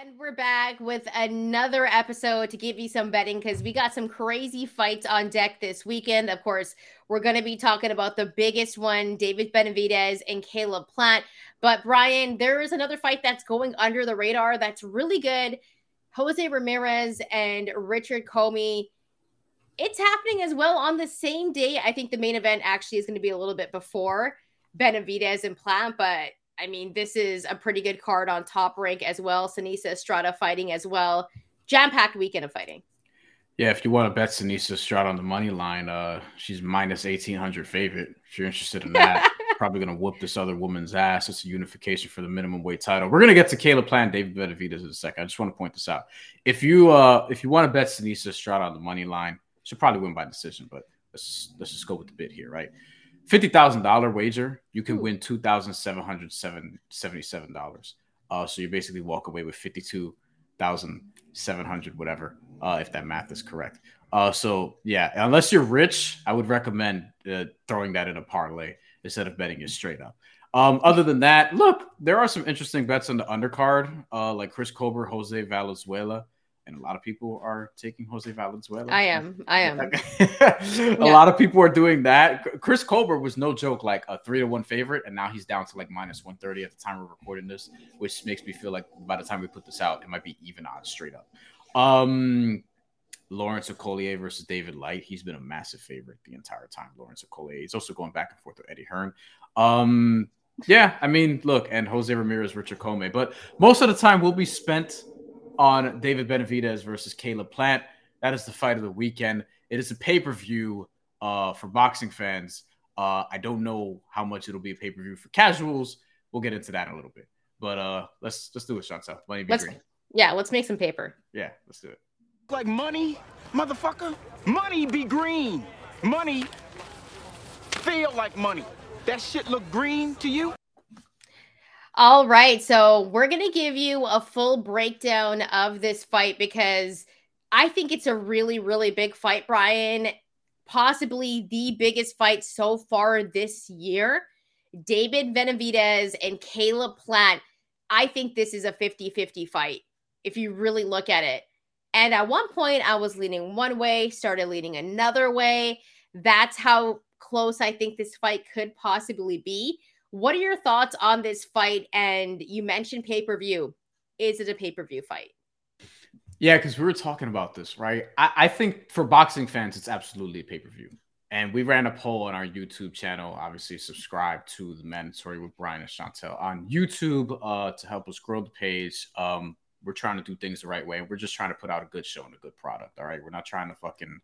And we're back with another episode to give you some betting because we got some crazy fights on deck this weekend. Of course, we're going to be talking about the biggest one, David Benavidez and Caleb Plant. But Brian, there is another fight that's going under the radar that's really good. Jose Ramirez and Richard Commey. It's happening as well on the same day. I think the main event actually is going to be a little bit before Benavidez and Plant, but I mean, this is a pretty good card on Top Rank as well. Seniesa Estrada fighting as well. Jam-packed weekend of fighting. Yeah, if you want to bet Seniesa Estrada on the money line, she's minus 1,800 favorite. If you're interested in that, probably going to whoop this other woman's ass. It's a unification for the minimum weight title. We're going to get to Caleb Plant, David Benavidez in a second. I just want to point this out. If you want to bet Seniesa Estrada on the money line, she'll probably win by decision, but let's just go with the bid here, right? $50,000 wager, you can win $2,777. So you basically walk away with $52,700, whatever, if that math is correct. So yeah, unless you're rich, I would recommend throwing that in a parlay instead of betting it straight up. Other than that, look, there are some interesting bets on the undercard, like Chris Colbert, Jose Valenzuela. And a lot of people are taking Jose Valenzuela. I am. Lot of people are doing that. Chris Colbert was no joke, like a 3-1 favorite. And now he's down to like minus 130 at the time we're recording this, which makes me feel like by the time we put this out, it might be even odds straight up. Lawrence Okolie versus David Light. He's been a massive favorite the entire time. Lawrence Okolie. He's also going back and forth with Eddie Hearn. Yeah, I mean, look, and Jose Ramirez, Richard Commey. But most of the time will be spent on David Benavidez versus Caleb Plant. That is the fight of the weekend. It is a pay-per-view for boxing fans. I don't know how much it'll be a pay-per-view for casuals. We'll get into that in a little bit. But let's do it, Shantel. Money be green. Yeah, let's make some paper. Yeah, let's do it. Like money, motherfucker. Money be green. Money feel like money. That shit look green to you? All right, so we're going to give you a full breakdown of this fight because I think it's a really, really big fight, Brian. Possibly the biggest fight so far this year. David Benavidez and Caleb Plant. I think this is a 50-50 fight if you really look at it. And at one point, I was leaning one way, started leaning another way. That's how close I think this fight could possibly be. What are your thoughts on this fight? And you mentioned pay-per-view. Is it a pay-per-view fight? Yeah, because we were talking about this, right? I think for boxing fans, it's absolutely a pay-per-view. And we ran a poll on our YouTube channel. Obviously, subscribe to The Mandatory with Brian and Shantel on YouTube to help us grow the page. We're trying to do things the right way. We're just trying to put out a good show and a good product, all right? We're not trying to fucking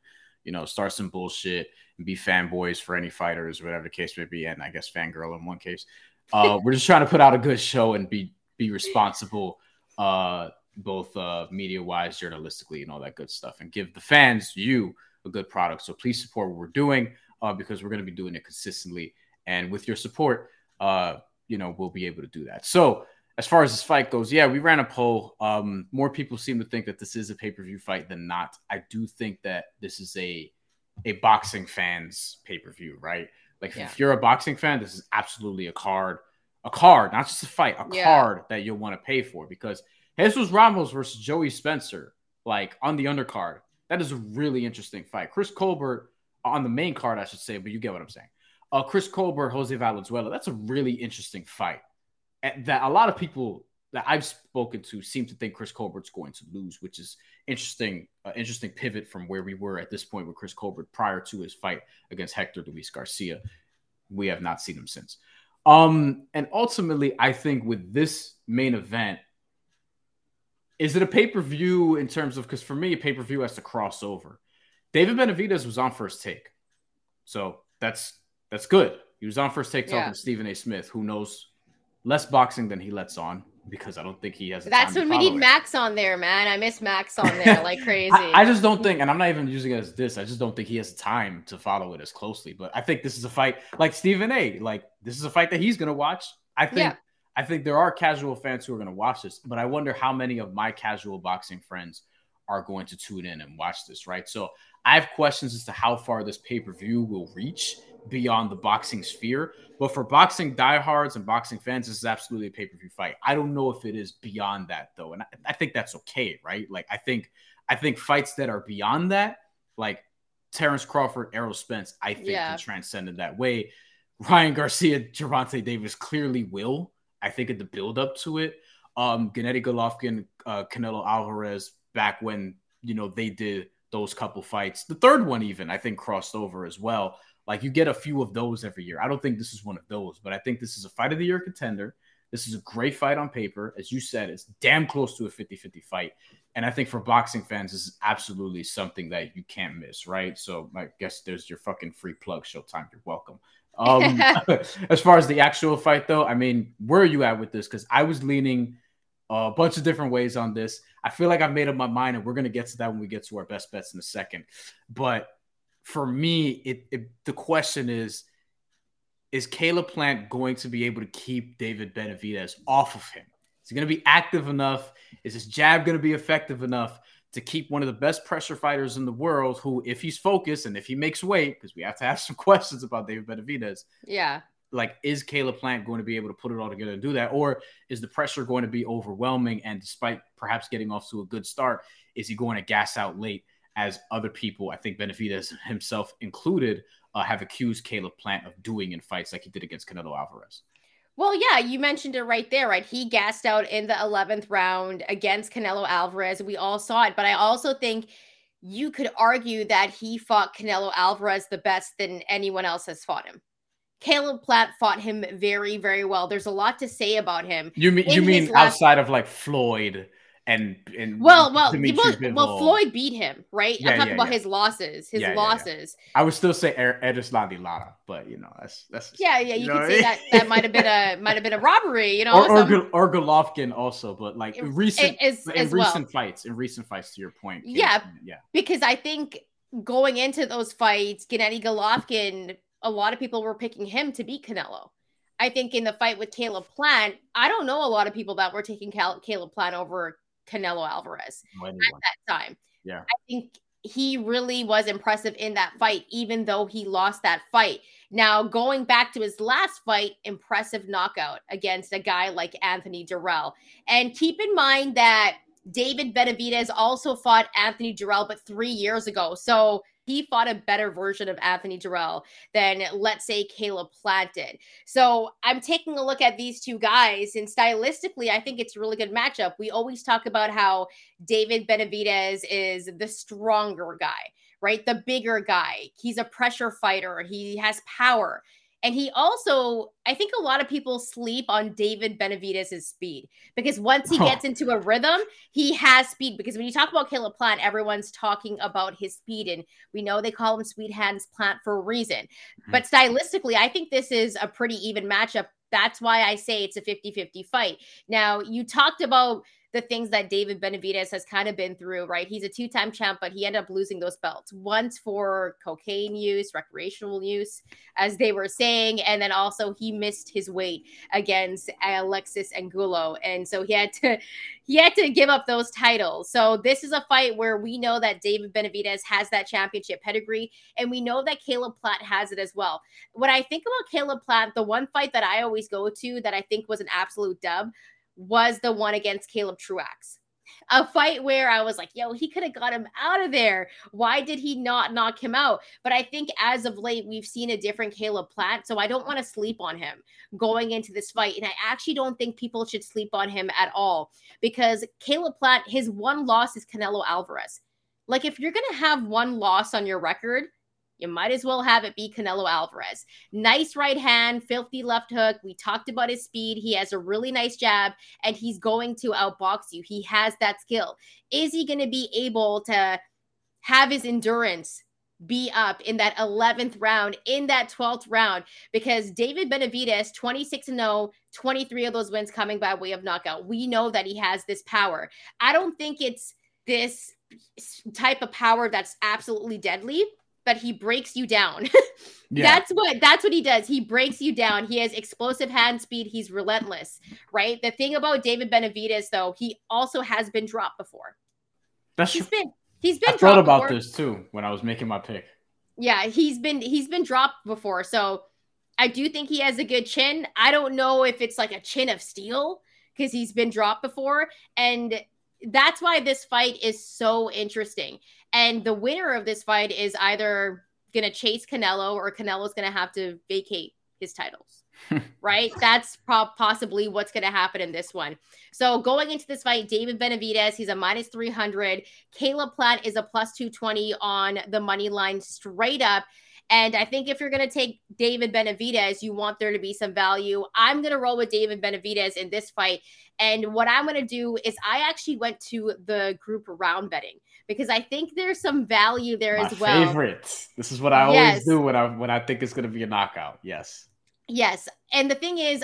start some bullshit and be fanboys for any fighters, whatever the case may be. And I guess fangirl in one case. We're just trying to put out a good show and be responsible, both media-wise, journalistically, and all that good stuff. And give the fans, you, a good product. So please support what we're doing because we're going to be doing it consistently. And with your support, we'll be able to do that. So as far as this fight goes, yeah, we ran a poll. More people seem to think that this is a pay-per-view fight than not. I do think that this is a boxing fan's pay-per-view, right? Like, yeah. If you're a boxing fan, this is absolutely a card, not just a fight, card that you'll want to pay for. Because Jesus Ramos versus Joey Spencer, like, on the undercard, that is a really interesting fight. Chris Colbert on the main card, I should say, but you get what I'm saying. Chris Colbert, Jose Valenzuela, that's a really interesting fight. That a lot of people that I've spoken to seem to think Chris Colbert's going to lose, which is interesting. Interesting pivot from where we were at this point with Chris Colbert prior to his fight against Hector Luis Garcia. We have not seen him since. And ultimately, I think with this main event, is it a pay-per-view in terms of, because for me, a pay-per-view has to cross over. David Benavidez was on First Take. So that's good. He was on First Take talking to Stephen A. Smith, who knows less boxing than he lets on, because I don't think he has the time to follow. That's when we need Max on there, man. I miss Max on there like crazy. I just don't think, and I'm not even using it as this, I just don't think he has time to follow it as closely. But I think this is a fight like Stephen A. Like, this is a fight that he's going to watch. I think there are casual fans who are going to watch this, but I wonder how many of my casual boxing friends are going to tune in and watch this, right? So I have questions as to how far this pay-per-view will reach beyond the boxing sphere. But for boxing diehards and boxing fans, this is absolutely a pay-per-view fight. I don't know if it is beyond that, though. And I think that's okay, right? Like, I think fights that are beyond that, like Terence Crawford, Errol Spence, I think can transcend in that way. Ryan Garcia, Gervonta Davis clearly will. I think at the build-up to it. Gennady Golovkin, Canelo Alvarez, back when, you know, they did those couple fights. The third one even, I think, crossed over as well. Like, you get a few of those every year. I don't think this is one of those, but I think this is a fight of the year contender. This is a great fight on paper. As you said, it's damn close to a 50-50 fight. And I think for boxing fans, this is absolutely something that you can't miss, right? So I guess there's your fucking free plug, Showtime. You're welcome. As far as the actual fight, though, I mean, where are you at with this? Because I was leaning a bunch of different ways on this. I feel like I've made up my mind, and we're going to get to that when we get to our best bets in a second. But for me, the question is Caleb Plant going to be able to keep David Benavidez off of him? Is he going to be active enough? Is his jab going to be effective enough to keep one of the best pressure fighters in the world, who, if he's focused and if he makes weight, because we have to have some questions about David Benavidez. Yeah. Like, is Caleb Plant going to be able to put it all together and do that? Or is the pressure going to be overwhelming? And despite perhaps getting off to a good start, is he going to gas out late, as other people, I think Benavidez himself included, have accused Caleb Plant of doing in fights like he did against Canelo Alvarez? Well, yeah, you mentioned it right there, right? He gassed out in the 11th round against Canelo Alvarez. We all saw it. But I also think you could argue that he fought Canelo Alvarez the best than anyone else has fought him. Caleb Plant fought him very, very well. There's a lot to say about him. You mean outside of like Floyd and well, Floyd beat him, right? Yeah, I'm talking about his losses. I would still say Erislandi Lara, but you know, that's just, you could say that might have been a robbery, you know, or Golovkin also, but like in recent fights, to your point, Caleb, yeah, because I think going into those fights, Gennady Golovkin, a lot of people were picking him to beat Canelo. I think in the fight with Caleb Plant, I don't know a lot of people that were taking Caleb Plant over Canelo Alvarez at that time. Yeah, I think he really was impressive in that fight, even though he lost that fight. Now, going back to his last fight, impressive knockout against a guy like Anthony Dirrell. And keep in mind that David Benavidez also fought Anthony Dirrell, but 3 years ago. So he fought a better version of Anthony Dirrell than, let's say, Caleb Plant did. So I'm taking a look at these two guys, and stylistically, I think it's a really good matchup. We always talk about how David Benavidez is the stronger guy, right? The bigger guy. He's a pressure fighter. He has power. And he also, I think a lot of people sleep on David Benavidez's speed, because once he gets into a rhythm, he has speed. Because when you talk about Caleb Plant, everyone's talking about his speed, and we know they call him Sweet Hands Plant for a reason. But stylistically, I think this is a pretty even matchup. That's why I say it's a 50-50 fight. Now, you talked about the things that David Benavidez has kind of been through, right? He's a two-time champ, but he ended up losing those belts. Once for cocaine use, recreational use, as they were saying. And then also he missed his weight against Alexis Angulo. And so he had to give up those titles. So this is a fight where we know that David Benavidez has that championship pedigree. And we know that Caleb Plant has it as well. When I think about Caleb Plant, the one fight that I always go to that I think was an absolute dub was the one against Caleb Truax, a fight where I was like, yo, he could have got him out of there. Why did he not knock him out? But I think as of late, we've seen a different Caleb Plant, so I don't want to sleep on him going into this fight. And I actually don't think people should sleep on him at all, because Caleb Plant, his one loss is Canelo Alvarez. Like, if you're going to have one loss on your record, you might as well have it be Canelo Alvarez. Nice right hand, filthy left hook. We talked about his speed. He has a really nice jab, and he's going to outbox you. He has that skill. Is he going to be able to have his endurance be up in that 11th round, in that 12th round? Because David Benavidez, 26-0, 23 of those wins coming by way of knockout. We know that he has this power. I don't think it's this type of power that's absolutely deadly, but he breaks you down. That's what he does. He breaks you down. He has explosive hand speed. He's relentless, right? The thing about David Benavidez, though, he also has been dropped before. That's true. He's been dropped before. I thought about this, too, when I was making my pick. Yeah, he's been dropped before, so I do think he has a good chin. I don't know if it's like a chin of steel because he's been dropped before, and that's why this fight is so interesting. And the winner of this fight is either going to chase Canelo or Canelo's going to have to vacate his titles, right? That's possibly what's going to happen in this one. So going into this fight, David Benavidez, he's a -300. Caleb Plant is a +220 on the money line straight up. And I think if you're going to take David Benavidez, you want there to be some value. I'm going to roll with David Benavidez in this fight. And what I'm going to do is I actually went to the group round betting because I think there's some value there as well. My favorite. This is what I always do when I think it's going to be a knockout. Yes. Yes. And the thing is,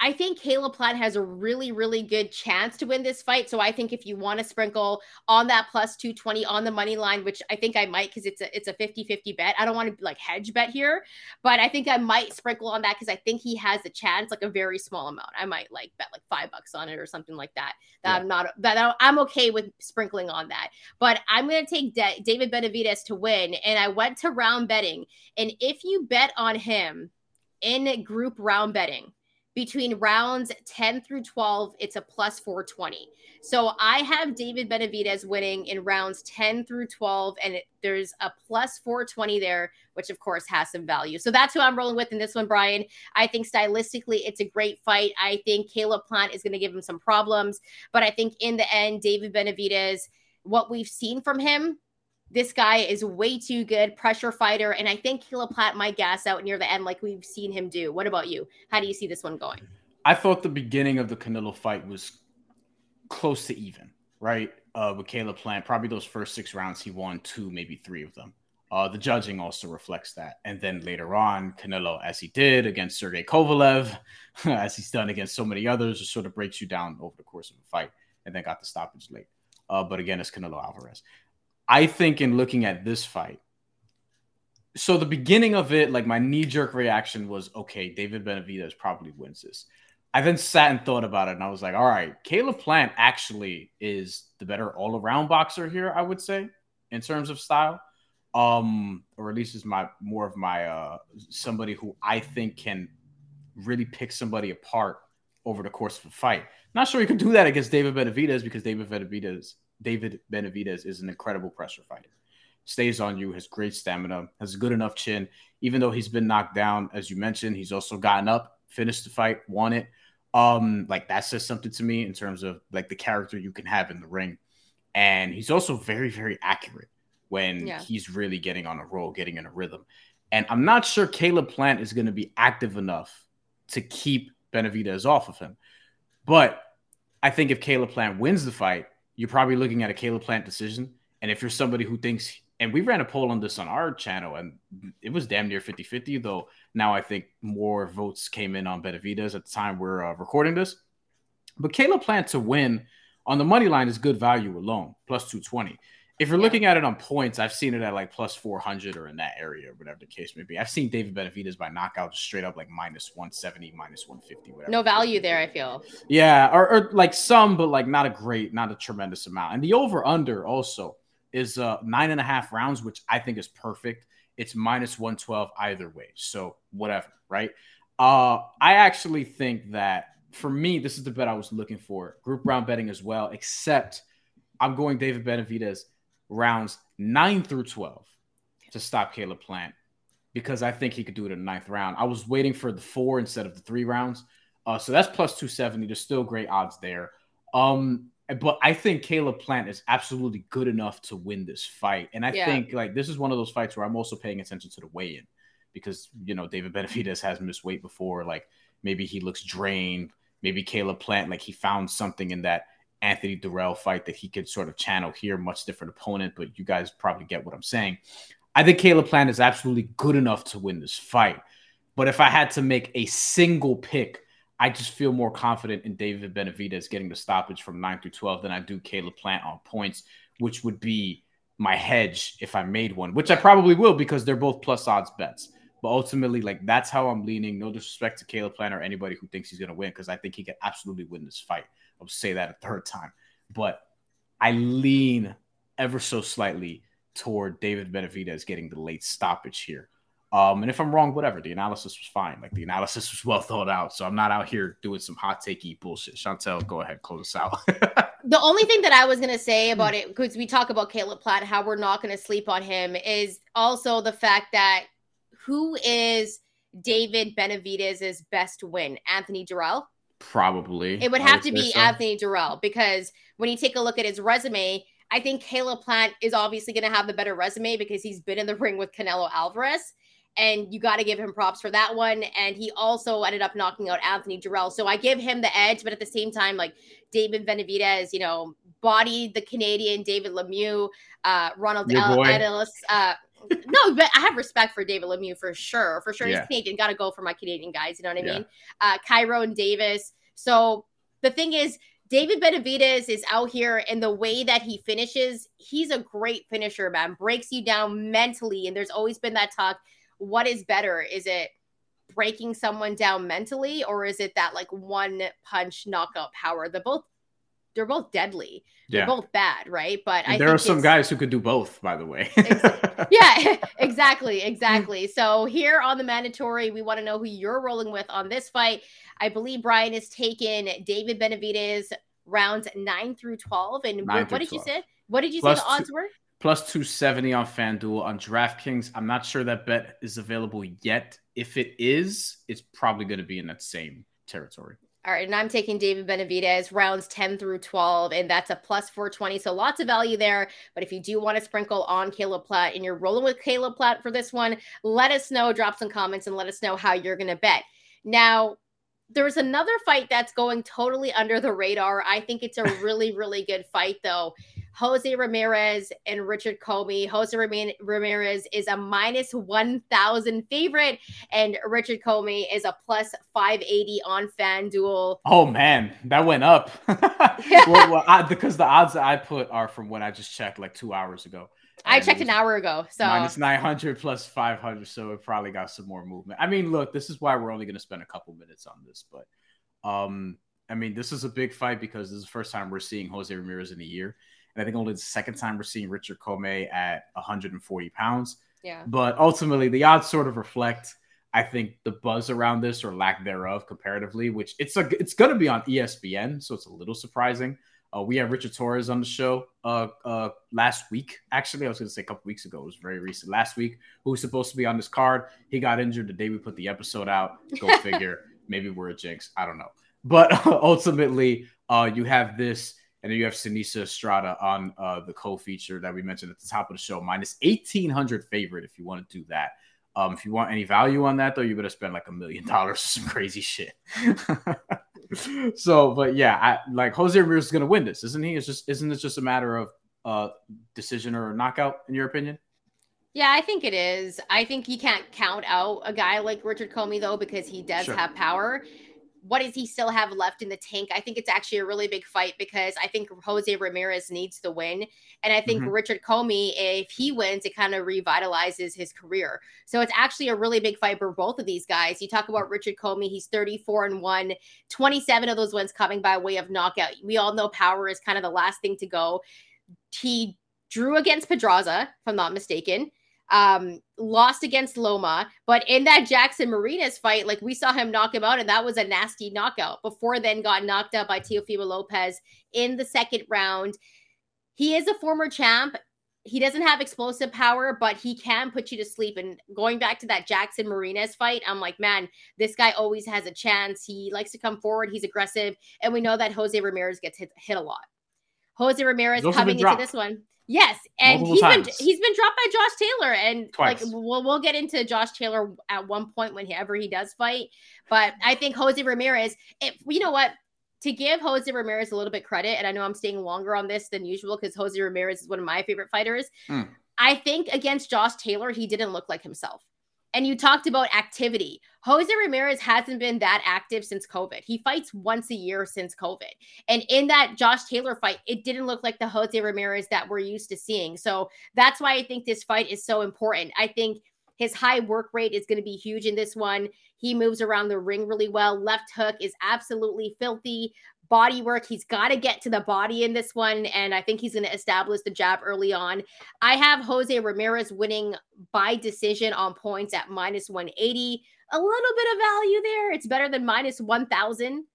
I think Caleb Plant has a really, really good chance to win this fight. So I think if you want to sprinkle on that +220 on the money line, which I think I might, because it's a 50-50 bet. I don't want to like hedge bet here, but I think I might sprinkle on that because I think he has a chance, like a very small amount. I might like bet like $5 on it or something like that. I'm okay with sprinkling on that, but I'm going to take David Benavidez to win. And I went to round betting. And if you bet on him in group round betting, between rounds 10 through 12, it's a +420. So I have David Benavidez winning in rounds 10 through 12, and there's a +420 there, which of course has some value. So that's who I'm rolling with in this one, Brian. I think stylistically, it's a great fight. I think Caleb Plant is going to give him some problems, but I think in the end, David Benavidez, what we've seen from him, this guy is way too good, pressure fighter, and I think Caleb Plant might gas out near the end like we've seen him do. What about you? How do you see this one going? I thought the beginning of the Canelo fight was close to even, right? With Caleb Plant, probably those first 6 rounds, he won 2, maybe 3 of them. The judging also reflects that. And then later on, Canelo, as he did against Sergey Kovalev, as he's done against so many others, just sort of breaks you down over the course of the fight and then got the stoppage late. But again, it's Canelo Alvarez. I think in looking at this fight, so the beginning of it, like my knee-jerk reaction was, okay, David Benavidez probably wins this. I then sat and thought about it, and I was like, all right, Caleb Plant actually is the better all-around boxer here, I would say, in terms of style, or at least is more of my somebody who I think can really pick somebody apart over the course of a fight. Not sure you can do that against David Benavidez because David Benavidez is an incredible pressure fighter. Stays on you, has great stamina, has a good enough chin. Even though he's been knocked down, as you mentioned, he's also gotten up, finished the fight, won it. Like that says something to me in terms of like the character you can have in the ring. And he's also very, very accurate when he's really getting on a roll, getting in a rhythm. And I'm not sure Caleb Plant is going to be active enough to keep Benavidez off of him. But I think if Caleb Plant wins the fight, you're probably looking at a Caleb Plant decision. And if you're somebody who thinks, and we ran a poll on this on our channel, and it was damn near 50-50, though now I think more votes came in on Benavidez at the time we're recording this. But Caleb Plant to win on the money line is good value alone, +220. If you're looking at it on points, I've seen it at like +400 or in that area, whatever the case may be. I've seen David Benavidez by knockout straight up like -170, -150, whatever. No value there, I feel. Yeah, or like some, but like not a tremendous amount. And the over-under also is 9.5 rounds, which I think is perfect. It's -112 either way, so whatever, right? I actually think that, for me, this is the bet I was looking for. Group round betting as well, except I'm going David Benavidez rounds 9 through 12 to stop Caleb Plant because I think he could do it in the 9th round. I was waiting for the 4 instead of the 3 rounds. So that's +270. There's still great odds there. But I think Caleb Plant is absolutely good enough to win this fight. And I think like this is one of those fights where I'm also paying attention to the weigh-in because, you know, David Benavidez has missed weight before. Like maybe he looks drained. Maybe Caleb Plant, like he found something in that Anthony Dirrell fight that he could sort of channel here, much different opponent, but you guys probably get what I'm saying. I think Caleb Plant is absolutely good enough to win this fight. But if I had to make a single pick, I just feel more confident in David Benavidez getting the stoppage from 9 through 12 than I do Caleb Plant on points, which would be my hedge if I made one, which I probably will because they're both plus odds bets. But ultimately, like that's how I'm leaning. No disrespect to Caleb Plant or anybody who thinks he's going to win because I think he could absolutely win this fight. I'll say that a third time, but I lean ever so slightly toward David Benavidez getting the late stoppage here. And if I'm wrong, whatever. The analysis was fine. Like, the analysis was well thought out. So I'm not out here doing some hot takey bullshit. Chantel, go ahead, close us out. The only thing that I was going to say about it, because we talk about Caleb Plant, how we're not going to sleep on him, is also the fact that who is David Benavidez's best win? Anthony Dirrell? Probably. It would have to be so. Anthony Dirrell, because when you take a look at his resume, I think Caleb Plant is obviously going to have the better resume because he's been in the ring with Canelo Alvarez. And you got to give him props for that one. And he also ended up knocking out Anthony Dirrell. So I give him the edge. But at the same time, like, David Benavidez, you know, bodied the Canadian, David Lemieux, Ronald Ellis. No, but I have respect for David Lemieux for sure. For sure. Yeah. He's Canadian. Got to go for my Canadian guys. You know what I mean? Kyron Davis. So the thing is, David Benavidez is out here, and the way that he finishes, he's a great finisher, man. Breaks you down mentally. And there's always been that talk. What is better? Is it breaking someone down mentally, or is it that like one punch knockout power? They're both deadly. Yeah. They're both bad, right? But and I there think are some guys who could do both, by the way. Yeah, exactly. So here on the mandatory, we want to know who you're rolling with on this fight. I believe Brian has taken David Benavidez rounds 9 through 12. And what did 12. You say? What did you Plus say the odds were? Plus 270 on FanDuel. On DraftKings, I'm not sure that bet is available yet. If it is, it's probably going to be in that same territory. All right, and I'm taking David Benavidez rounds 10 through 12, and that's a plus 420, so lots of value there. But if you do want to sprinkle on Caleb Plant and you're rolling with Caleb Plant for this one, let us know. Drop some comments and let us know how you're going to bet. Now, there's another fight that's going totally under the radar. I think it's a really, really good fight, though. Jose Ramirez and Richard Commey. Jose Ramirez is a minus 1,000 favorite, and Richard Commey is a plus 580 on FanDuel. Oh, man, that went up. Because the odds that I put are from when I just checked like 2 hours ago. I checked an hour ago. So minus 900 plus 500, so it probably got some more movement. I mean, look, this is why we're only going to spend a couple minutes on this, but I mean, this is a big fight because this is the first time we're seeing Jose Ramirez in a year. I think only the second time we're seeing Richard Commey at 140 pounds. Yeah. But ultimately, the odds sort of reflect, I think, the buzz around this or lack thereof comparatively, which it's going to be on ESPN, so it's a little surprising. We had Richard Torres on the show last week. Actually, I was going to say a couple weeks ago. It was very recent. Last week, who was supposed to be on this card. He got injured the day we put the episode out. Go figure. Maybe we're a jinx. I don't know. But ultimately, you have this. And then you have Seniesa Estrada on the co-feature that we mentioned at the top of the show, minus 1,800 favorite if you want to do that. If you want any value on that, though, you better spend like $1 million or some crazy shit. So, but yeah, Jose Ramirez is going to win this, isn't he? Isn't it just a matter of decision or knockout, in your opinion? Yeah, I think it is. I think you can't count out a guy like Richard Commey, though, because he does have power. What does he still have left in the tank? I think it's actually a really big fight because I think Jose Ramirez needs the win. And I think Richard Commey, if he wins, it kind of revitalizes his career. So it's actually a really big fight for both of these guys. You talk about Richard Commey, he's 34-1, 27 of those wins coming by way of knockout. We all know power is kind of the last thing to go. He drew against Pedraza, if I'm not mistaken. Lost against Loma, but in that Jackson Marinas fight, like, we saw him knock him out, and that was a nasty knockout. Before then, got knocked out by Teofimo Lopez in the second round. He is a former champ. He doesn't have explosive power, but he can put you to sleep. And going back to that Jackson Marinas fight, I'm like, man, this guy always has a chance. He likes to come forward. He's aggressive. And we know that Jose Ramirez gets hit a lot. Jose Ramirez coming into this one. Yes, and he's been dropped by Josh Taylor, and twice. Like we'll get into Josh Taylor at one point whenever he does fight. But I think Jose Ramirez, you know what, to give Jose Ramirez a little bit credit, and I know I'm staying longer on this than usual because Jose Ramirez is one of my favorite fighters. I think against Josh Taylor, he didn't look like himself. And you talked about activity. Jose Ramirez hasn't been that active since COVID. He fights once a year since COVID. And in that Josh Taylor fight, it didn't look like the Jose Ramirez that we're used to seeing. So that's why I think this fight is so important. I think his high work rate is going to be huge in this one. He moves around the ring really well. Left hook is absolutely filthy. body work. He's got to get to the body in this one, and I think he's going to establish the jab early on. I have Jose Ramirez winning by decision on points at -180. A little bit of value there. It's better than -1,000.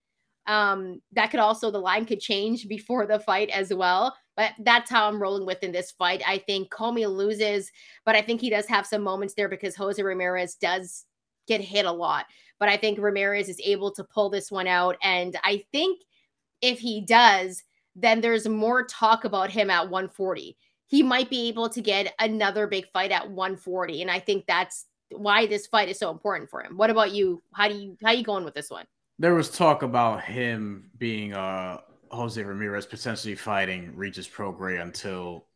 That could also, the line could change before the fight as well. But that's how I'm rolling with in this fight. I think Commey loses, but I think he does have some moments there because Jose Ramirez does get hit a lot. But I think Ramirez is able to pull this one out. And I think if he does, then there's more talk about him at 140. He might be able to get another big fight at 140. And I think that's why this fight is so important for him. What about you? How you going with this one? There was talk about him being Jose Ramirez potentially fighting Regis Prograis until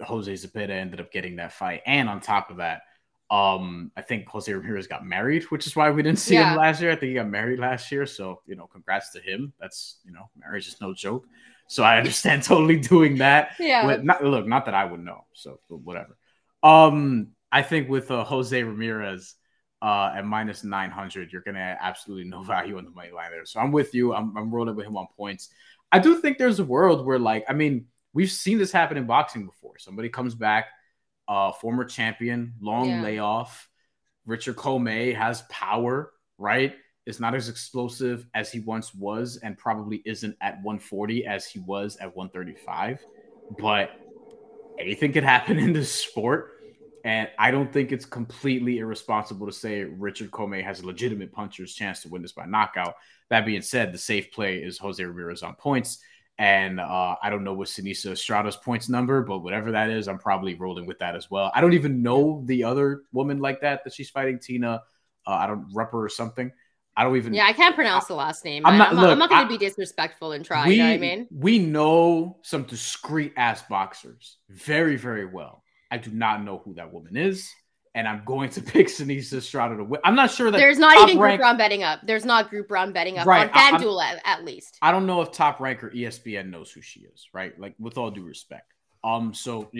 Jose Zepeda ended up getting that fight. And on top of that, I think Jose Ramirez got married, which is why we didn't see him last year. I think he got married last year. So, congrats to him. That's, marriage is no joke. So I understand totally doing that. Yeah. But not that I would know. So whatever. I think with Jose Ramirez at -900, you're going to have absolutely no value on the money line there. So I'm with you. I'm rolling with him on points. I do think there's a world where, we've seen this happen in boxing before. Somebody comes back, former champion, long layoff. Richard Commey has power, right? It's not as explosive as he once was and probably isn't at 140 as he was at 135. But anything could happen in this sport. And I don't think it's completely irresponsible to say Richard Commey has a legitimate puncher's chance to win this by knockout. That being said, the safe play is Jose Ramirez on points. And I don't know what Seniesa Estrada's points number, but whatever that is, I'm probably rolling with that as well. I don't even know the other woman like that she's fighting, Tina. I don't, Rupper or something. I don't even. Yeah, I can't pronounce the last name. I'm not going to be disrespectful and try. You know what I mean? We know some discreet ass boxers very, very well. I do not know who that woman is. And I'm going to pick Seniesa Estrada to win. I'm not sure that there's not even group round betting up. There's not group round betting up right. On FanDuel at least. I don't know if Top Rank or ESPN knows who she is, right? With all due respect. So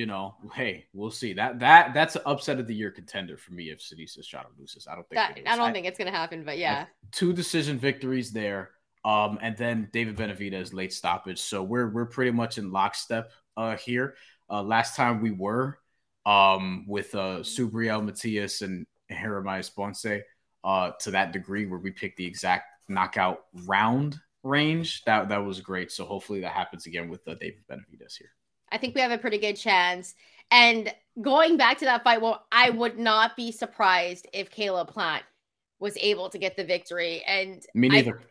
hey, we'll see. That's an upset of the year contender for me if Seniesa Estrada loses. I don't think it's gonna happen, but yeah. 2 decision victories there. And then David Benavidez late stoppage. So we're pretty much in lockstep here. Last time we were with Subriel Matias and Jeremiah Sponse to that degree where we picked the exact knockout round range. That was great. So hopefully that happens again with David Benavidez here. I think we have a pretty good chance. And going back to that fight, I would not be surprised if Caleb Plant was able to get the victory. And me neither.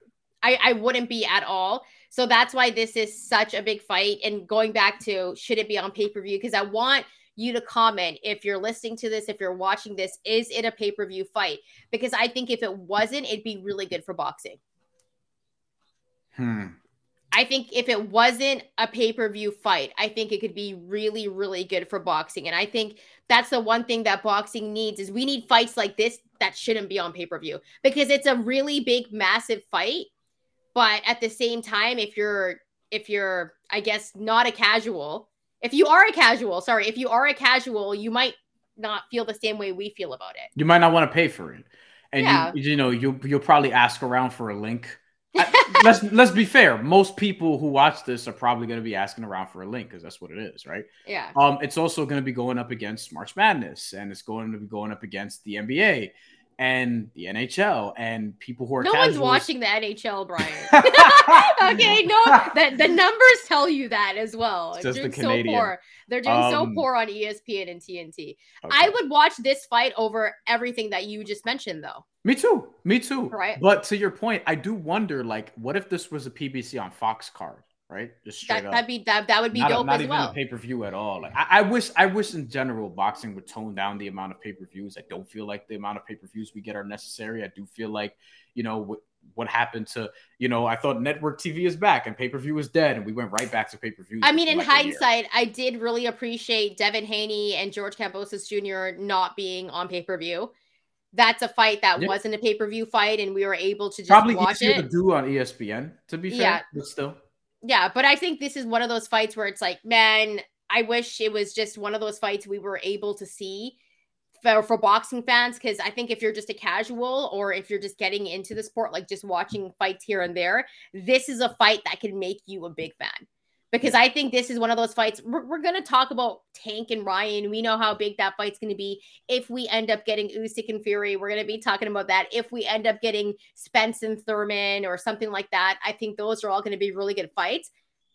I wouldn't be at all. So that's why this is such a big fight. And going back to, should it be on pay-per-view? Because I want you to comment if you're listening to this, if you're watching this, is it a pay-per-view fight? Because I think if it wasn't, it'd be really good for boxing. I think if it wasn't a pay-per-view fight, I think it could be really, really good for boxing. And I think that's the one thing that boxing needs is we need fights like this that shouldn't be on pay-per-view because it's a really big, massive fight. But at the same time, if you're, I guess, not a casual, if you are a casual, you might not feel the same way we feel about it. You might not want to pay for it. And you'll probably ask around for a link. Let's be fair. Most people who watch this are probably going to be asking around for a link because that's what it is, right? Yeah. It's also going to be going up against March Madness, and it's going to be going up against the NBA and the NHL and people who are casuals. One's watching the NHL, Brian. Okay, no, the numbers tell you that as well. It's just doing the Canadian. So poor. They're doing so poor on ESPN and TNT. Okay. I would watch this fight over everything that you just mentioned, though. Me too. Right. But to your point, I do wonder, what if this was a PBC on Fox card, right? Just straight up. That would be dope as well. Not even a pay-per-view at all. I wish in general boxing would tone down the amount of pay-per-views. I don't feel like the amount of pay-per-views we get are necessary. I do feel like, what happened to, I thought network TV is back and pay-per-view is dead. And we went right back to pay-per-view. I mean, in hindsight, I did really appreciate Devin Haney and George Kambosos Jr. not being on pay-per-view. That's a fight that wasn't a pay-per-view fight. And we were able to just probably watch it. Probably easier to do on ESPN, to be fair, but still. Yeah, but I think this is one of those fights where it's I wish it was just one of those fights we were able to see for boxing fans, because I think if you're just a casual or if you're just getting into the sport, like just watching fights here and there, this is a fight that can make you a big fan. Because I think this is one of those fights. We're going to talk about Tank and Ryan. We know how big that fight's going to be. If we end up getting Usyk and Fury, we're going to be talking about that. If we end up getting Spence and Thurman or something like that, I think those are all going to be really good fights.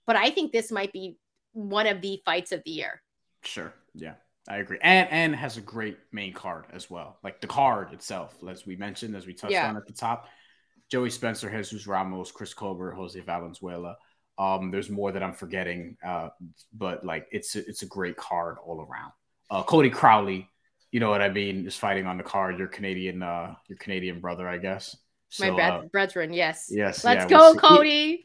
But I think this might be one of the fights of the year. Sure. Yeah, I agree. And has a great main card as well. Like the card itself, as we mentioned, as we touched on at the top, Joey Spencer, Jesus Ramos, Chris Colbert, Jose Valenzuela. There's more that I'm forgetting, but like it's a great card all around. Cody Crowley, you know what I mean, is fighting on the card. Your Canadian brother, I guess. So, my brethren, yes. Yes. Let's go, we'll Cody.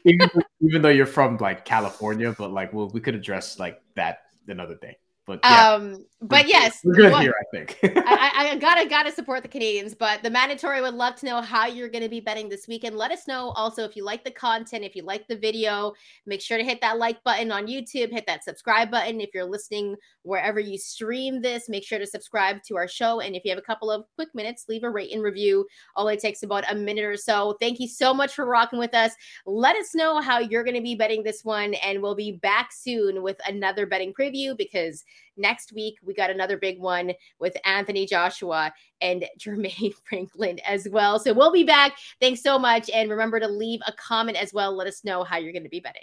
Even though you're from like California, but like we could address like that another day. But yeah. But yes, we're good here, I think. I gotta support the Canadians, but the mandatory would love to know how you're gonna be betting this weekend. Let us know also if you like the content, if you like the video, make sure to hit that like button on YouTube, hit that subscribe button. If you're listening wherever you stream this, make sure to subscribe to our show. And if you have a couple of quick minutes, leave a rate and review. Only takes about a minute or so. Thank you so much for rocking with us. Let us know how you're gonna be betting this one, and we'll be back soon with another betting preview, because next week, we got another big one with Anthony Joshua and Jermaine Franklin as well. So we'll be back. Thanks so much. And remember to leave a comment as well. Let us know how you're going to be betting.